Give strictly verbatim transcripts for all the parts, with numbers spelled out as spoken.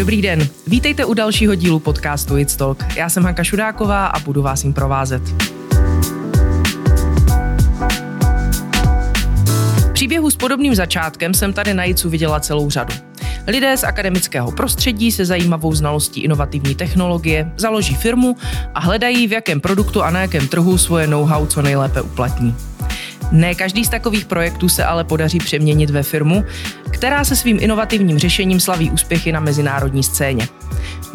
Dobrý den, vítejte u dalšího dílu podcastu J I C Talk. Já jsem Hanka Šudáková a budu vás jim provázet. Příběhů s podobným začátkem jsem tady na J I Cu viděla celou řadu. Lidé z akademického prostředí se zajímavou znalostí inovativní technologie založí firmu a hledají, v jakém produktu a na jakém trhu svoje know-how co nejlépe uplatní. Ne každý z takových projektů se ale podaří přeměnit ve firmu, která se svým inovativním řešením slaví úspěchy na mezinárodní scéně.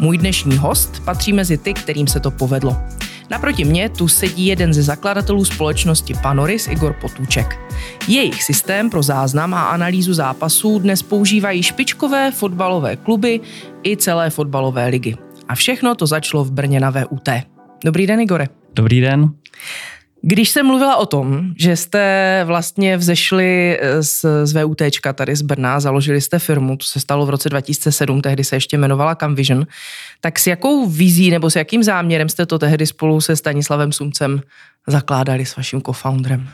Můj dnešní host patří mezi ty, kterým se to povedlo. Naproti mně tu sedí jeden ze zakladatelů společnosti Panoris, Igor Potůček. Jejich systém pro záznam a analýzu zápasů dnes používají špičkové fotbalové kluby i celé fotbalové ligy. A všechno to začalo v Brně na V U T. Dobrý den, Igore. Dobrý den. Když jsem mluvila o tom, že jste vlastně vzešli z, z VUTčka tady z Brna, založili jste firmu, to se stalo v roce dva tisíce sedm, tehdy se ještě jmenovala CamVision, tak s jakou vizí nebo s jakým záměrem jste to tehdy spolu se Stanislavem Šumcem zakládali s vaším co-founderem?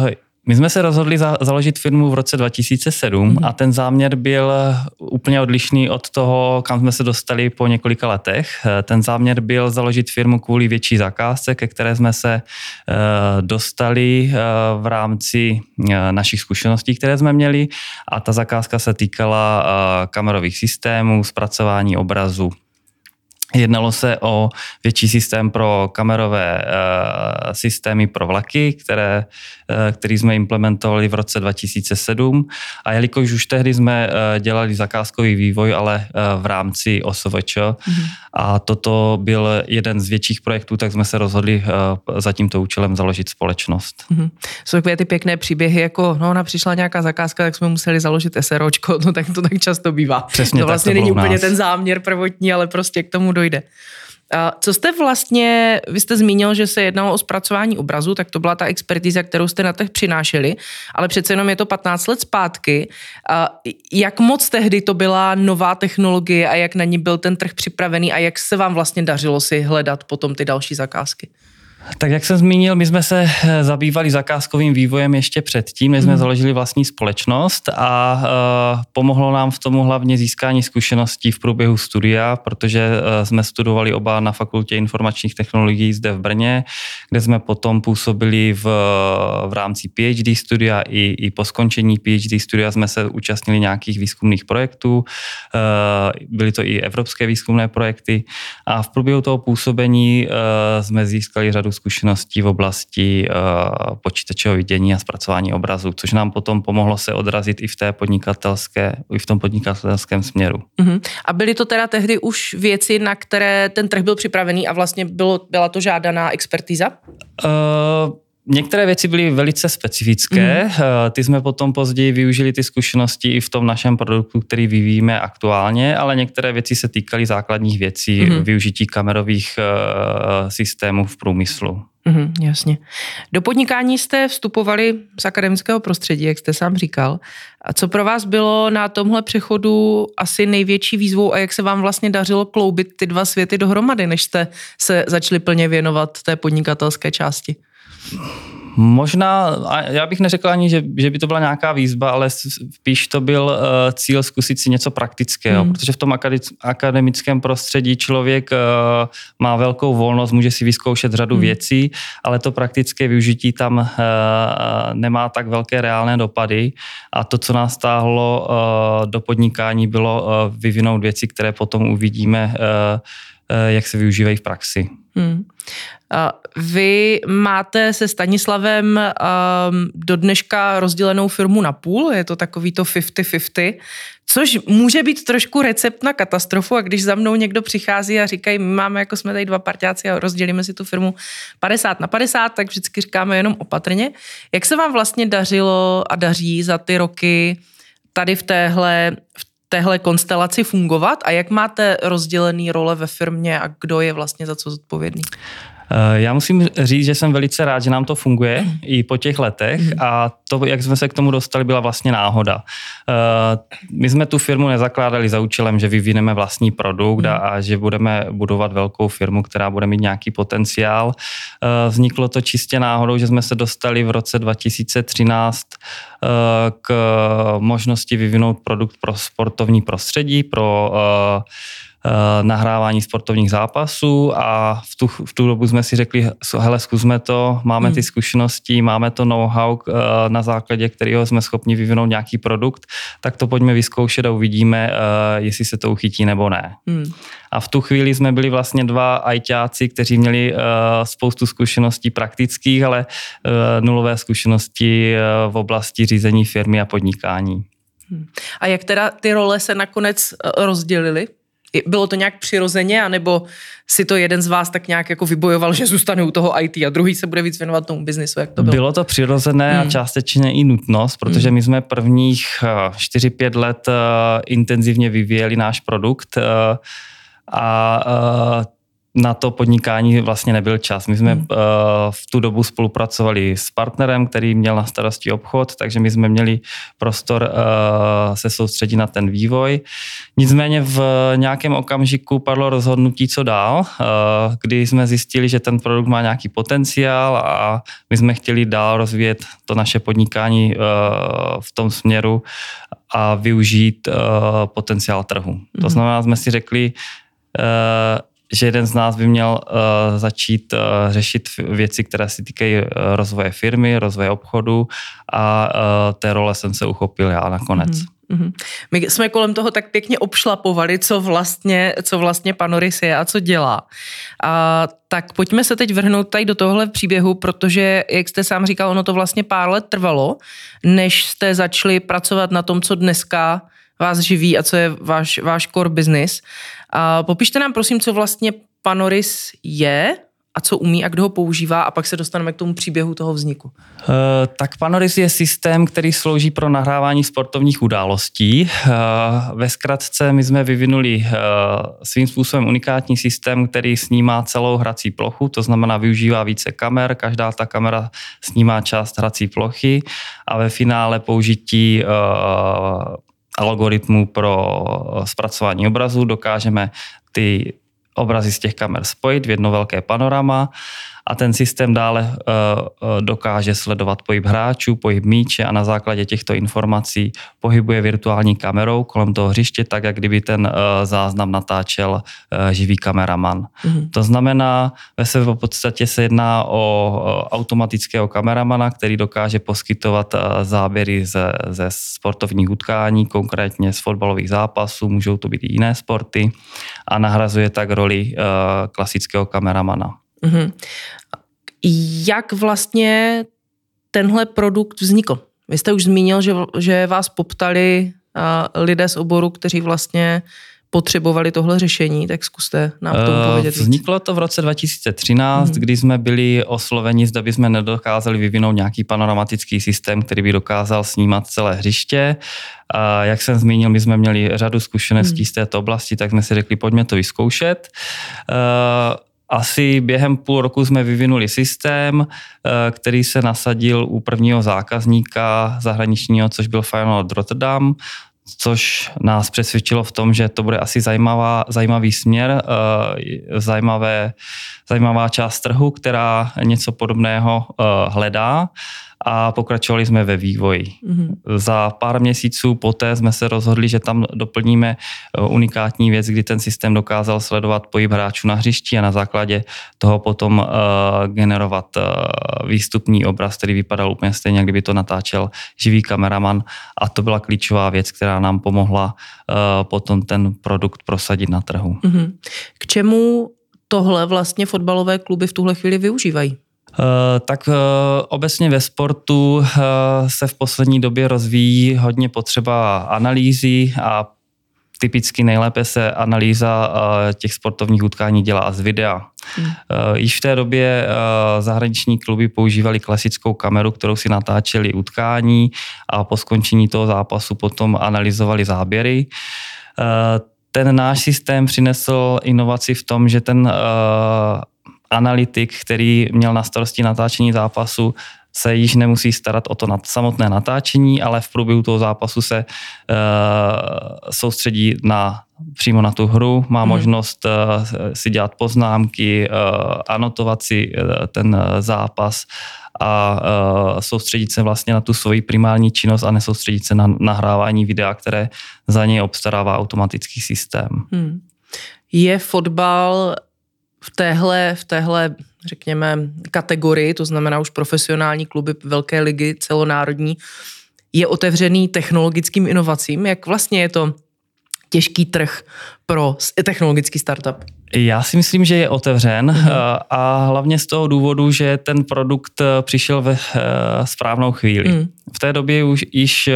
Uh, my jsme se rozhodli za, založit firmu v roce dva tisíce sedm mm. a ten záměr byl úplně odlišný od toho, kam jsme se dostali po několika letech. Ten záměr byl založit firmu kvůli větší zakázce, ke které jsme se dostali v rámci našich zkušeností, které jsme měli, a ta zakázka se týkala kamerových systémů, zpracování obrazu. Jednalo se o větší systém pro kamerové e, systémy pro vlaky, které, e, který jsme implementovali v roce dva tisíce sedm. A jelikož už tehdy jsme e, dělali zakázkový vývoj, ale e, v rámci O S V Č, mm-hmm. a toto byl jeden z větších projektů, tak jsme se rozhodli e, za tímto účelem založit společnost. Mm-hmm. Jsou takové ty pěkné příběhy, jako no, ona přišla nějaká zakázka, tak jsme museli založit SROčko, no tak to tak často bývá. Přesně, to vlastně není úplně ten záměr prvotní, ale prostě k tomu dojde. Co jste vlastně, vy jste zmínil, že se jednalo o zpracování obrazu, tak to byla ta expertíza, kterou jste na trh přinášeli, ale přece jenom je to patnáct let zpátky. Jak moc tehdy to byla nová technologie a jak na ní byl ten trh připravený a jak se vám vlastně dařilo si hledat potom ty další zakázky? Tak jak jsem zmínil, my jsme se zabývali zakázkovým vývojem ještě předtím, než jsme založili vlastní společnost, a e, pomohlo nám v tomu hlavně získání zkušeností v průběhu studia, protože e, jsme studovali oba na Fakultě informačních technologií zde v Brně, kde jsme potom působili v, v rámci PhD studia i, i po skončení PhD studia jsme se účastnili nějakých výzkumných projektů, e, byly to i evropské výzkumné projekty, a v průběhu toho působení e, jsme získali řadu zkušeností v oblasti uh, počítačového vidění a zpracování obrazů, což nám potom pomohlo se odrazit i v té podnikatelské, i v tom podnikatelském směru. Uh-huh. A byly to teda tehdy už věci, na které ten trh byl připravený a vlastně bylo, byla to žádaná expertíza? Uh... Některé věci byly velice specifické, mm-hmm. ty jsme potom později využili ty zkušenosti i v tom našem produktu, který vyvíjíme aktuálně, ale některé věci se týkaly základních věcí, mm-hmm. využití kamerových uh, systémů v průmyslu. Mm-hmm, jasně. Do podnikání jste vstupovali z akademického prostředí, jak jste sám říkal. A co pro vás bylo na tomhle přechodu asi největší výzvou a jak se vám vlastně dařilo kloubit ty dva světy dohromady, než jste se začali plně věnovat té podnikatelské části? Možná, já bych neřekl ani, že, že by to byla nějaká výzva, ale spíš to byl uh, cíl zkusit si něco praktického, mm. protože v tom akadic, akademickém prostředí člověk uh, má velkou volnost, může si vyzkoušet řadu mm. věcí, ale to praktické využití tam uh, nemá tak velké reálné dopady, a to, co nás táhlo uh, do podnikání, bylo uh, vyvinout věci, které potom uvidíme, uh, jak se využívají v praxi. Hmm. Vy máte se Stanislavem do dneška rozdělenou firmu na půl, je to takový to fifty fifty, což může být trošku recept na katastrofu, a když za mnou někdo přichází a říkají, my máme, jako jsme tady dva parťáci a rozdělíme si tu firmu padesát na padesát, tak vždycky říkáme jenom opatrně. Jak se vám vlastně dařilo a daří za ty roky tady v téhle v téhle konstelaci fungovat, a jak máte rozdělený role ve firmě a kdo je vlastně za co zodpovědný? Já musím říct, že jsem velice rád, že nám to funguje mm. i po těch letech, mm. a to, jak jsme se k tomu dostali, byla vlastně náhoda. My jsme tu firmu nezakládali za účelem, že vyvineme vlastní produkt a, a že budeme budovat velkou firmu, která bude mít nějaký potenciál. Vzniklo to čistě náhodou, že jsme se dostali v roce dva tisíce třináct k možnosti vyvinout produkt pro sportovní prostředí, pro nahrávání sportovních zápasů a v tu, v tu dobu jsme si řekli, hele, zkusme to, máme ty zkušenosti, máme to know-how, na základě kterého jsme schopni vyvinout nějaký produkt, tak to pojďme vyzkoušet a uvidíme, jestli se to uchytí nebo ne. Hmm. A v tu chvíli jsme byli vlastně dva ajťáci, kteří měli spoustu zkušeností praktických, ale nulové zkušenosti v oblasti řízení firmy a podnikání. Hmm. A jak teda ty role se nakonec rozdělily? Bylo to nějak přirozeně, anebo si to jeden z vás tak nějak jako vybojoval, že zůstane u toho í té a druhý se bude víc věnovat tomu biznisu, jak to bylo? Bylo to přirozené hmm. a částečně i nutnost, protože my jsme prvních čtyři pět let intenzivně vyvíjeli náš produkt a na to podnikání vlastně nebyl čas. My jsme hmm. uh, v tu dobu spolupracovali s partnerem, který měl na starosti obchod, takže my jsme měli prostor uh, se soustředit na ten vývoj. Nicméně v nějakém okamžiku padlo rozhodnutí, co dál, uh, kdy jsme zjistili, že ten produkt má nějaký potenciál a my jsme chtěli dál rozvíjet to naše podnikání uh, v tom směru a využít uh, potenciál trhu. Hmm. To znamená, jsme si řekli, uh, že jeden z nás by měl uh, začít uh, řešit věci, které se týkají uh, rozvoje firmy, rozvoje obchodu a uh, té role jsem se uchopil já nakonec. Mm-hmm. My jsme kolem toho tak pěkně obšlapovali, co vlastně, co vlastně Panoris je a co dělá. A tak pojďme se teď vrhnout tady do tohohle příběhu, protože, jak jste sám říkal, ono to vlastně pár let trvalo, než jste začali pracovat na tom, co dneska vás živí a co je váš, váš core business. A popište nám prosím, co vlastně Panoris je a co umí a kdo ho používá a pak se dostaneme k tomu příběhu toho vzniku. E, tak Panoris je systém, který slouží pro nahrávání sportovních událostí. E, ve zkratce my jsme vyvinuli e, svým způsobem unikátní systém, který snímá celou hrací plochu, to znamená využívá více kamer, každá ta kamera snímá část hrací plochy a ve finále použití e, algoritmů pro zpracování obrazů. Dokážeme ty obrazy z těch kamer spojit v jedno velké panorama a ten systém dále dokáže sledovat pohyb hráčů, pohyb míče a na základě těchto informací pohybuje virtuální kamerou kolem toho hřiště, tak jak kdyby ten záznam natáčel živý kameraman. Mhm. To znamená, ve své podstatě se jedná o automatického kameramana, který dokáže poskytovat záběry ze, ze sportovních utkání, konkrétně z fotbalových zápasů, můžou to být i jiné sporty a nahrazuje tak roli klasického kameramana. Uhum. Jak vlastně tenhle produkt vznikl? Vy jste už zmínil, že, že vás poptali uh, lidé z oboru, kteří vlastně potřebovali tohle řešení, tak zkuste nám o tom povědět. Vzniklo to v roce dva tisíce třináct, hmm. kdy jsme byli osloveni, zda bychom nedokázali vyvinout nějaký panoramatický systém, který by dokázal snímat celé hřiště. A jak jsem zmínil, my jsme měli řadu zkušeností hmm. z této oblasti, tak jsme si řekli, pojďme to vyzkoušet. Uh, Asi během půl roku jsme vyvinuli systém, který se nasadil u prvního zákazníka zahraničního, což byl Feyenoord Rotterdam, což nás přesvědčilo v tom, že to bude asi zajímavá, zajímavý směr, zajímavé, zajímavá část trhu, která něco podobného hledá. A pokračovali jsme ve vývoji. Mm-hmm. Za pár měsíců poté jsme se rozhodli, že tam doplníme unikátní věc, kdy ten systém dokázal sledovat pohyb hráčů na hřišti a na základě toho potom uh, generovat uh, výstupní obraz, který vypadal úplně stejně, jak kdyby to natáčel živý kameraman. A to byla klíčová věc, která nám pomohla uh, potom ten produkt prosadit na trhu. Mm-hmm. K čemu tohle vlastně fotbalové kluby v tuhle chvíli využívají? Tak obecně ve sportu se v poslední době rozvíjí hodně potřeba analýzy a typicky nejlépe se analýza těch sportovních utkání dělá z videa. Hmm. Již v té době zahraniční kluby používali klasickou kameru, kterou si natáčeli utkání a po skončení toho zápasu potom analyzovali záběry. Ten náš systém přinesl inovaci v tom, že ten analytik, který měl na starosti natáčení zápasu, se již nemusí starat o to samotné natáčení, ale v průběhu toho zápasu se uh, soustředí na, přímo na tu hru, má hmm. možnost uh, si dělat poznámky, uh, anotovat si uh, ten uh, zápas a uh, soustředit se vlastně na tu svoji primární činnost a nesoustředit se na nahrávání videa, které za něj obstarává automatický systém. Hmm. Je fotbal v téhle, v téhle, řekněme, kategorii, to znamená už profesionální kluby velké ligy, celonárodní, je otevřený technologickým inovacím? Jak vlastně je to těžký trh pro technologický startup? Já si myslím, že je otevřen mm-hmm. a hlavně z toho důvodu, že ten produkt přišel ve správnou chvíli. Mm. V té době už již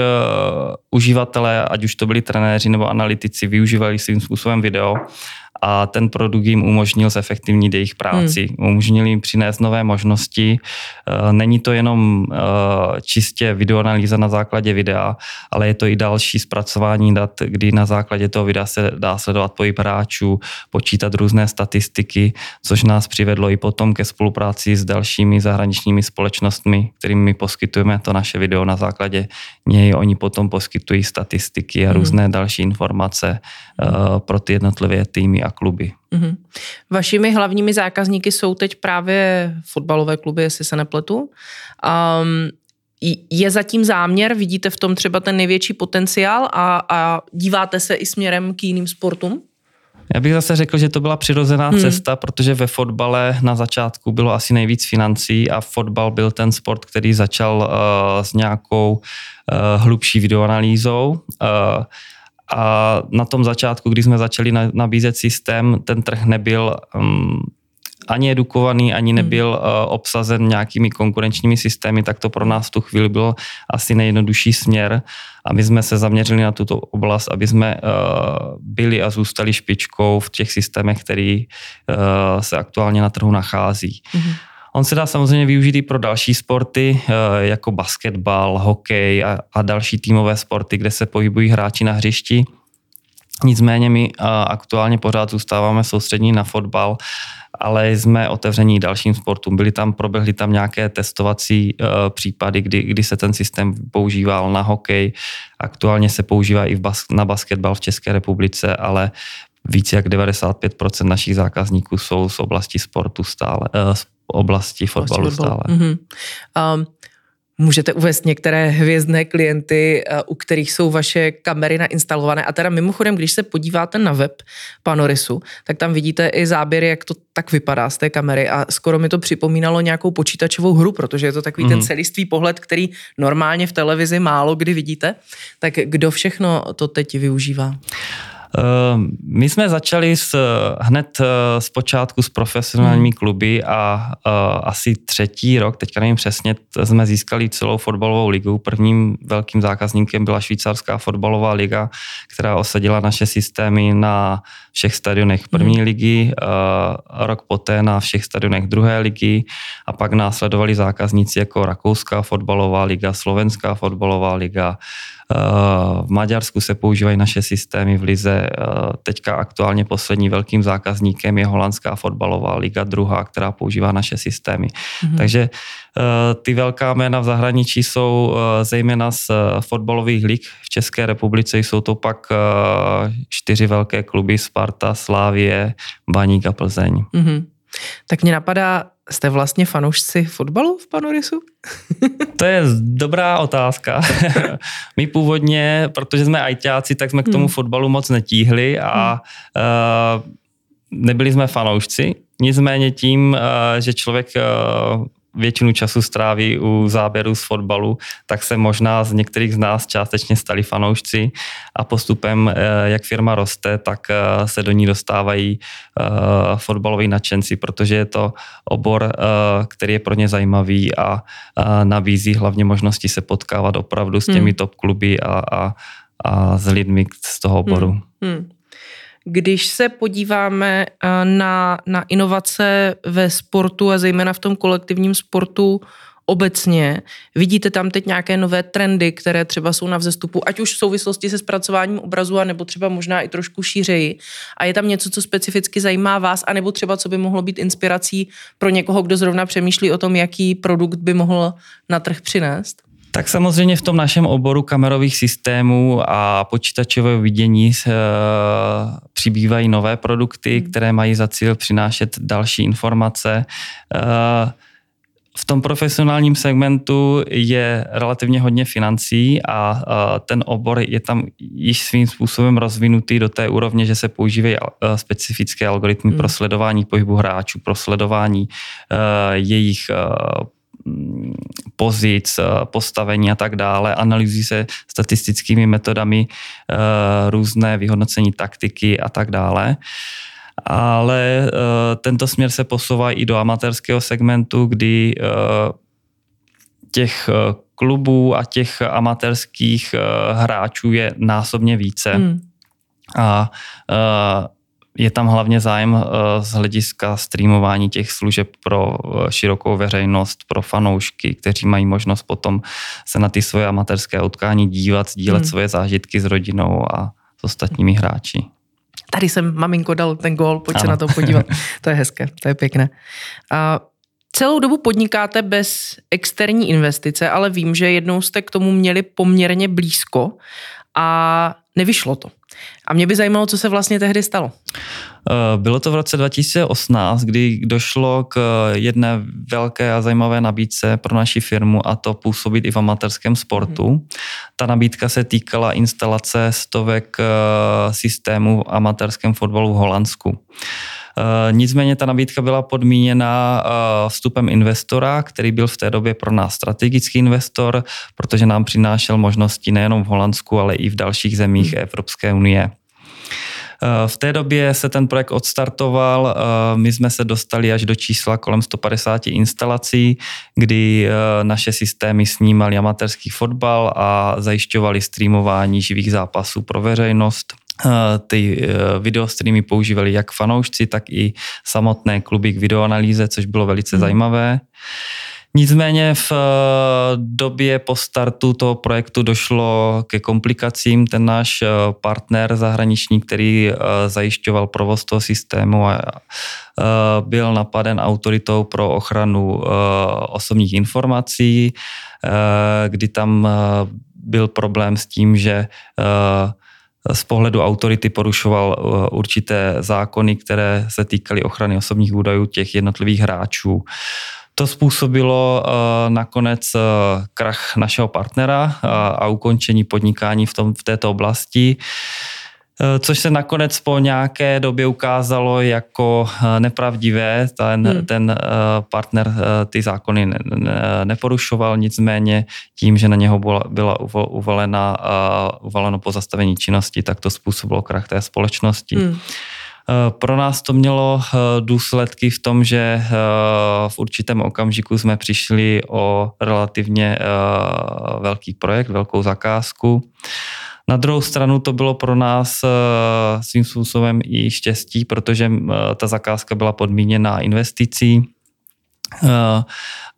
uživatelé, ať už to byli trenéři nebo analytici, využívali svým způsobem video a ten produkt jim umožnil zefektivnit jejich práci, hmm. umožnil jim přinést nové možnosti. Není to jenom čistě videoanalýza na základě videa, ale je to i další zpracování dat, kdy na základě toho videa se dá sledovat pohyb hráčů, počítat různé statistiky, což nás přivedlo i potom ke spolupráci s dalšími zahraničními společnostmi, kterými my poskytujeme to naše video na základě něj. Oni potom poskytují statistiky a různé hmm. další informace pro ty jednotlivé týmy a kluby. Mm-hmm. Vašimi hlavními zákazníky jsou teď právě fotbalové kluby, jestli se nepletu. Um, je zatím záměr, vidíte v tom třeba ten největší potenciál a, a díváte se i směrem k jiným sportům? Já bych zase řekl, že to byla přirozená hmm. cesta, protože ve fotbale na začátku bylo asi nejvíc financí a fotbal byl ten sport, který začal uh, s nějakou uh, hlubší videoanalýzou. Uh, A na tom začátku, když jsme začali nabízet systém, ten trh nebyl um, ani edukovaný, ani nebyl uh, obsazen nějakými konkurenčními systémy, tak to pro nás v tu chvíli bylo asi nejjednodušší směr. A my jsme se zaměřili na tuto oblast, aby jsme uh, byli a zůstali špičkou v těch systémech, který uh, se aktuálně na trhu nachází. Mm-hmm. On se dá samozřejmě využít i pro další sporty, jako basketbal, hokej a, a další týmové sporty, kde se pohybují hráči na hřišti. Nicméně my aktuálně pořád zůstáváme soustředění na fotbal, ale jsme otevření dalším sportům. Byly tam, proběhly tam nějaké testovací uh, případy, kdy, kdy se ten systém používal na hokej. Aktuálně se používá i v bas, na basketbal v České republice, ale více jak devadesát pět procent našich zákazníků jsou z oblasti sportu stále, uh, oblasti fotbalu stále. Mm-hmm. Um, můžete uvést některé hvězdné klienty, uh, u kterých jsou vaše kamery nainstalované. A teda mimochodem, když se podíváte na web Panorisu, tak tam vidíte i záběry, jak to tak vypadá z té kamery. A skoro mi to připomínalo nějakou počítačovou hru, protože je to takový mm-hmm. ten celistvý pohled, který normálně v televizi málo kdy vidíte. Tak kdo všechno to teď využívá? My jsme začali s, hned z počátku s profesionálními kluby a, a asi třetí rok, teďka nevím přesně, jsme získali celou fotbalovou ligu. Prvním velkým zákazníkem byla švýcarská fotbalová liga, která osadila naše systémy na všech stadionech první ligy, a rok poté na všech stadionech druhé ligy a pak následovali zákazníci jako rakouská fotbalová liga, slovenská fotbalová liga. V Maďarsku se používají naše systémy v lize. Teďka aktuálně poslední velkým zákazníkem je holandská fotbalová liga druhá, která používá naše systémy. Mm-hmm. Takže ty velká jména v zahraničí jsou zejména z fotbalových lig. V České republice jsou to pak čtyři velké kluby: Sparta, Slávie, Baník a Plzeň. Mm-hmm. Tak mě napadá, jste vlastně fanoušci fotbalu v Panorisu? To je dobrá otázka. My původně, protože jsme ajťáci, tak jsme k tomu fotbalu moc netíhli a uh, nebyli jsme fanoušci. Nicméně tím, uh, že člověk uh, většinu času stráví u záběru z fotbalu, tak se možná z některých z nás částečně stali fanoušci a postupem, jak firma roste, tak se do ní dostávají fotbaloví nadšenci, protože je to obor, který je pro ně zajímavý a nabízí hlavně možnosti se potkávat opravdu s těmi hmm. top kluby a, a, a s lidmi z toho oboru. Hmm. Hmm. Když se podíváme na, na inovace ve sportu a zejména v tom kolektivním sportu obecně. Vidíte tam teď nějaké nové trendy, které třeba jsou na vzestupu, ať už v souvislosti se zpracováním obrazu, anebo třeba možná i trošku šířeji. A je tam něco, co specificky zajímá vás, anebo třeba co by mohlo být inspirací pro někoho, kdo zrovna přemýšlí o tom, jaký produkt by mohl na trh přinést? Tak samozřejmě v tom našem oboru kamerových systémů a počítačového vidění se přibývají nové produkty, které mají za cíl přinášet další informace. V tom profesionálním segmentu je relativně hodně financí a ten obor je tam již svým způsobem rozvinutý do té úrovně, že se používají specifické algoritmy pro sledování pohybu hráčů, pro sledování jejich pozic, postavení a tak dále. Analyzují se statistickými metodami různé vyhodnocení taktiky a tak dále. Ale tento směr se posouvá i do amatérského segmentu, kdy těch klubů a těch amatérských hráčů je násobně více. Hmm. A je tam hlavně zájem z hlediska streamování těch služeb pro širokou veřejnost, pro fanoušky, kteří mají možnost potom se na ty svoje amatérské utkání dívat, sdílet hmm. svoje zážitky s rodinou a s ostatními hráči. Tady jsem, maminko, dal ten gól, pojď ano. se na to podívat. To je hezké, to je pěkné. A celou dobu podnikáte bez externí investice, ale vím, že jednou jste k tomu měli poměrně blízko a nevyšlo to. A mě by zajímalo, co se vlastně tehdy stalo. Bylo to v roce dva tisíce osmnáct, kdy došlo k jedné velké a zajímavé nabídce pro naši firmu, a to působit i v amatérském sportu. Hmm. Ta nabídka se týkala instalace stovek systémů v amatérském fotbalu v Holandsku. Nicméně ta nabídka byla podmíněna vstupem investora, který byl v té době pro nás strategický investor, protože nám přinášel možnosti nejenom v Holandsku, ale i v dalších zemích Evropské unie. V té době se ten projekt odstartoval, my jsme se dostali až do čísla kolem sto padesát instalací, kdy naše systémy snímaly amatérský fotbal a zajišťovali streamování živých zápasů pro veřejnost. Ty videostreamy používali jak fanoušci, tak i samotné kluby k videoanalýze, což bylo velice hmm. zajímavé. Nicméně v době po startu toho projektu došlo ke komplikacím. Ten náš partner zahraniční, který zajišťoval provoz toho systému, byl napaden autoritou pro ochranu osobních informací, kdy tam byl problém s tím, že z pohledu autority porušoval určité zákony, které se týkaly ochrany osobních údajů těch jednotlivých hráčů. To způsobilo nakonec krach našeho partnera a ukončení podnikání v, tom, v této oblasti, což se nakonec po nějaké době ukázalo jako nepravdivé. Ten, hmm. ten partner ty zákony neporušoval, nicméně tím, že na něho byla, byla uvalena, uvaleno pozastavení činnosti, tak to způsobilo krach té společnosti. Hmm. Pro nás to mělo důsledky v tom, že v určitém okamžiku jsme přišli o relativně velký projekt, velkou zakázku. Na druhou stranu to bylo pro nás svým způsobem i štěstí, protože ta zakázka byla podmíněna investicí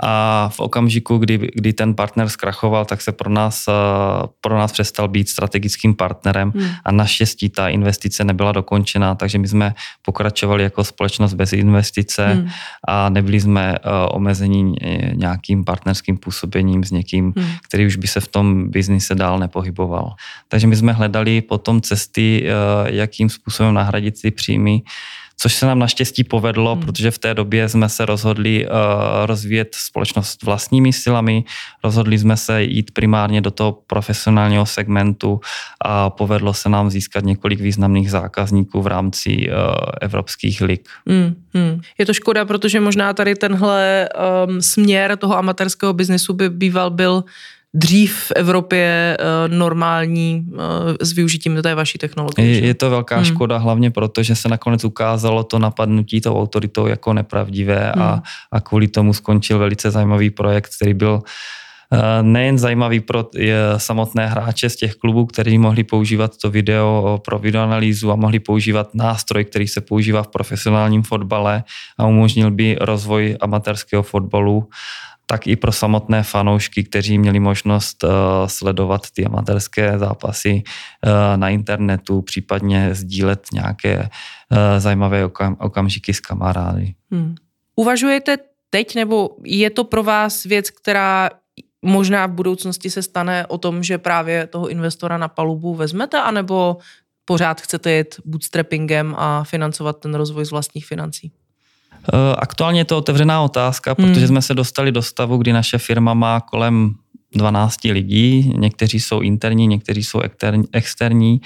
a v okamžiku, kdy, kdy ten partner zkrachoval, tak se pro nás, pro nás přestal být strategickým partnerem hmm. a naštěstí ta investice nebyla dokončena, takže my jsme pokračovali jako společnost bez investice hmm. a nebyli jsme omezeni nějakým partnerským působením s někým, hmm. který už by se v tom biznise dál nepohyboval. Takže my jsme hledali potom cesty, jakým způsobem nahradit ty příjmy, což se nám naštěstí povedlo, hmm. protože v té době jsme se rozhodli uh, rozvíjet společnost vlastními silami, rozhodli jsme se jít primárně do toho profesionálního segmentu a povedlo se nám získat několik významných zákazníků v rámci uh, evropských lig. Hmm. Hmm. Je to škoda, protože možná tady tenhle um, směr toho amatérského biznesu by býval byl dřív v Evropě normální s využitím té vaší technologie. Je, je to velká hmm. škoda, hlavně proto, že se nakonec ukázalo to napadnutí tou autoritou jako nepravdivé hmm. a, a kvůli tomu skončil velice zajímavý projekt, který byl nejen zajímavý pro samotné hráče z těch klubů, kteří mohli používat to video pro videoanalýzu a mohli používat nástroj, který se používá v profesionálním fotbale a umožnil by rozvoj amatérského fotbalu, tak i pro samotné fanoušky, kteří měli možnost uh, sledovat ty amatérské zápasy uh, na internetu, případně sdílet nějaké uh, zajímavé okam, okamžiky s kamarády. Hmm. Uvažujete teď, nebo je to pro vás věc, která možná v budoucnosti se stane o tom, že právě toho investora na palubu vezmete, anebo pořád chcete jet bootstrappingem a financovat ten rozvoj z vlastních financí? Aktuálně je to otevřená otázka, protože jsme se dostali do stavu, kdy naše firma má kolem dvanáct lidí, někteří jsou interní, někteří jsou externí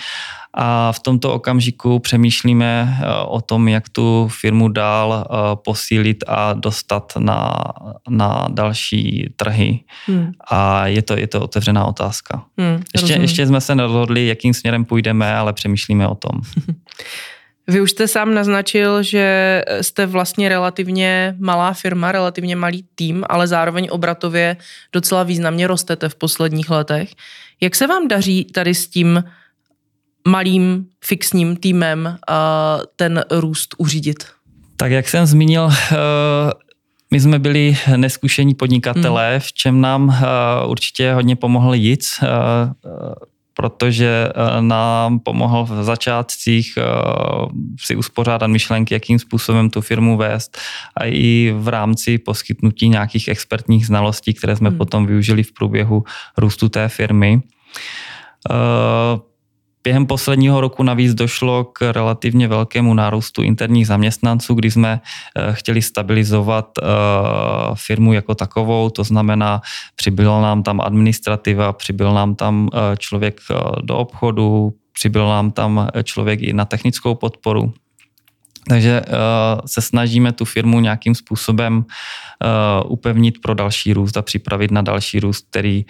a v tomto okamžiku přemýšlíme o tom, jak tu firmu dál posílit a dostat na, na další trhy hmm. a je to, je to otevřená otázka. Hmm, ještě, ještě jsme se nerozhodli, jakým směrem půjdeme, ale přemýšlíme o tom. Vy už jste sám naznačil, že jste vlastně relativně malá firma, relativně malý tým, ale zároveň obratově docela významně rostete v posledních letech. Jak se vám daří tady s tím malým fixním týmem ten růst uřídit? Tak jak jsem zmínil, my jsme byli neskušení podnikatelé, hmm. v čem nám určitě hodně pomohl J I C, protože nám pomohl v začátcích si uspořádat myšlenky, jakým způsobem tu firmu vést a i v rámci poskytnutí nějakých expertních znalostí, které jsme hmm. potom využili v průběhu růstu té firmy. Během posledního roku navíc došlo k relativně velkému nárůstu interních zaměstnanců, kdy jsme chtěli stabilizovat firmu jako takovou, to znamená, přibyla nám tam administrativa, přibyl nám tam člověk do obchodu, přibyl nám tam člověk i na technickou podporu. Takže se snažíme tu firmu nějakým způsobem upevnit pro další růst a připravit na další růst, který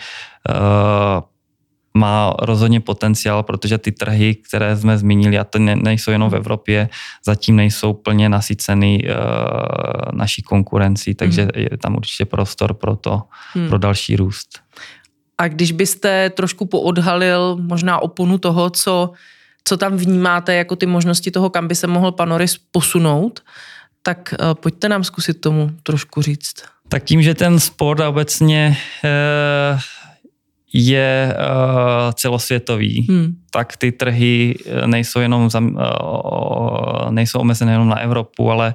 má rozhodně potenciál, protože ty trhy, které jsme zmínili, a to ne, nejsou jenom v Evropě, zatím nejsou plně nasyceny e, naší konkurencí, takže hmm. je tam určitě prostor pro to, hmm. pro další růst. A když byste trošku poodhalil možná oponu toho, co, co tam vnímáte jako ty možnosti toho, kam by se mohl Panoris posunout, tak e, pojďte nám zkusit tomu trošku říct. Tak tím, že ten sport obecně e, je uh, celosvětový, hmm. tak ty trhy nejsou jenom za, uh, nejsou omezené jenom na Evropu, ale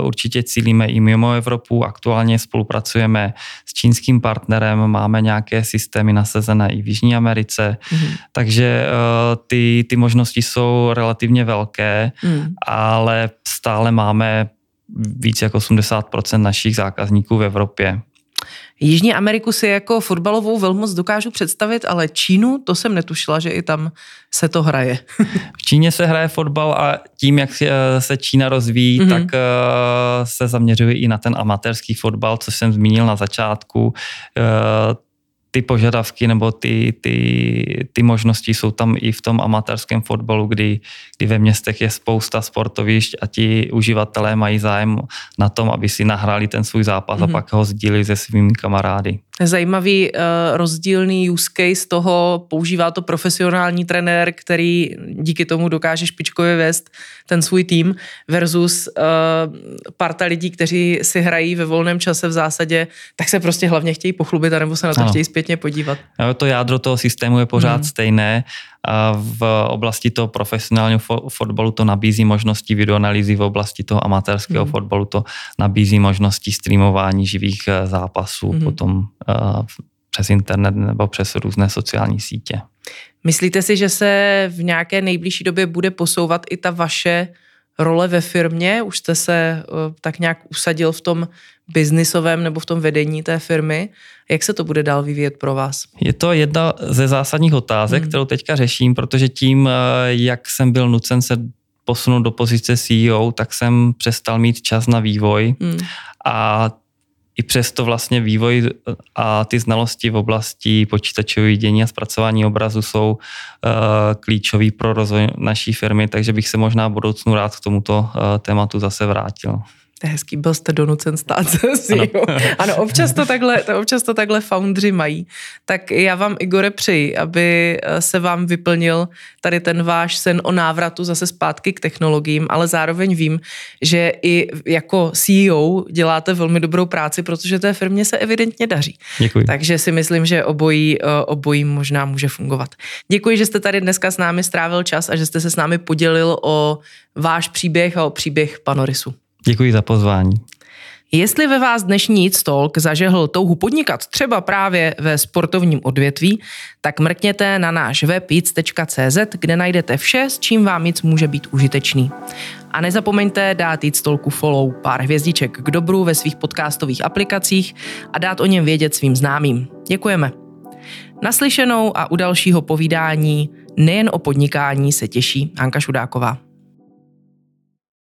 uh, určitě cílíme i mimo Evropu. Aktuálně spolupracujeme s čínským partnerem, máme nějaké systémy nasazené i v Jižní Americe, hmm. takže uh, ty, ty možnosti jsou relativně velké, hmm. ale stále máme víc jak osmdesát procent našich zákazníků v Evropě. Jižní Ameriku si jako fotbalovou velmoc dokážu představit, ale Čínu, to jsem netušila, že i tam se to hraje. V Číně se hraje fotbal a tím, jak se Čína rozvíjí, mm-hmm. tak se zaměřuje i na ten amatérský fotbal, což jsem zmínil na začátku. Ty požadavky nebo ty, ty, ty možnosti jsou tam i v tom amatérském fotbalu, kdy, kdy ve městech je spousta sportovišť a ti uživatelé mají zájem na tom, aby si nahráli ten svůj zápas mm-hmm. a pak ho sdílili se svými kamarády. Zajímavý uh, rozdílný use case toho, používá to profesionální trenér, který díky tomu dokáže špičkově vést ten svůj tým versus uh, parta lidí, kteří si hrají ve volném čase v zásadě, tak se prostě hlavně chtějí pochlubit anebo se na to ano. chtějí zpětně podívat. No, to jádro toho systému je pořád hmm. stejné a v oblasti toho profesionálního fotbalu to nabízí možnosti videoanalýzy, v oblasti toho amatérského hmm. fotbalu to nabízí možnosti streamování živých zápasů, hmm. potom přes internet nebo přes různé sociální sítě. Myslíte si, že se v nějaké nejbližší době bude posouvat i ta vaše role ve firmě? Už jste se tak nějak usadil v tom biznisovém nebo v tom vedení té firmy. Jak se to bude dál vyvíjet pro vás? Je to jedna ze zásadních otázek, hmm. kterou teďka řeším, protože tím, jak jsem byl nucen se posunout do pozice C E O, tak jsem přestal mít čas na vývoj hmm. a i přesto vlastně vývoj a ty znalosti v oblasti počítačového vidění a zpracování obrazu jsou uh, klíčový pro rozvoj naší firmy, takže bych se možná v budoucnu rád k tomuto uh, tématu zase vrátil. To je hezký, byl jste donucen stát se C E O. Ano, ano občas, to takhle, to, občas to takhle foundři mají. Tak já vám, Igore, přeji, aby se vám vyplnil tady ten váš sen o návratu zase zpátky k technologiím, ale zároveň vím, že i jako C E O děláte velmi dobrou práci, protože té firmě se evidentně daří. Děkuji. Takže si myslím, že obojí, obojí možná může fungovat. Děkuji, že jste tady dneska s námi strávil čas a že jste se s námi podělil o váš příběh a o příběh Panorisu. Děkuji za pozvání. Jestli ve vás dnešní J I C Talk zažehl touhu podnikat třeba právě ve sportovním odvětví, tak mrkněte na náš web jic tečka cé zet, kde najdete vše, s čím vám J I C může být užitečný. A nezapomeňte dát J I C Talku follow, pár hvězdiček k dobru ve svých podcastových aplikacích a dát o něm vědět svým známým. Děkujeme. Naslyšenou a u dalšího povídání nejen o podnikání se těší Hanka Šudáková.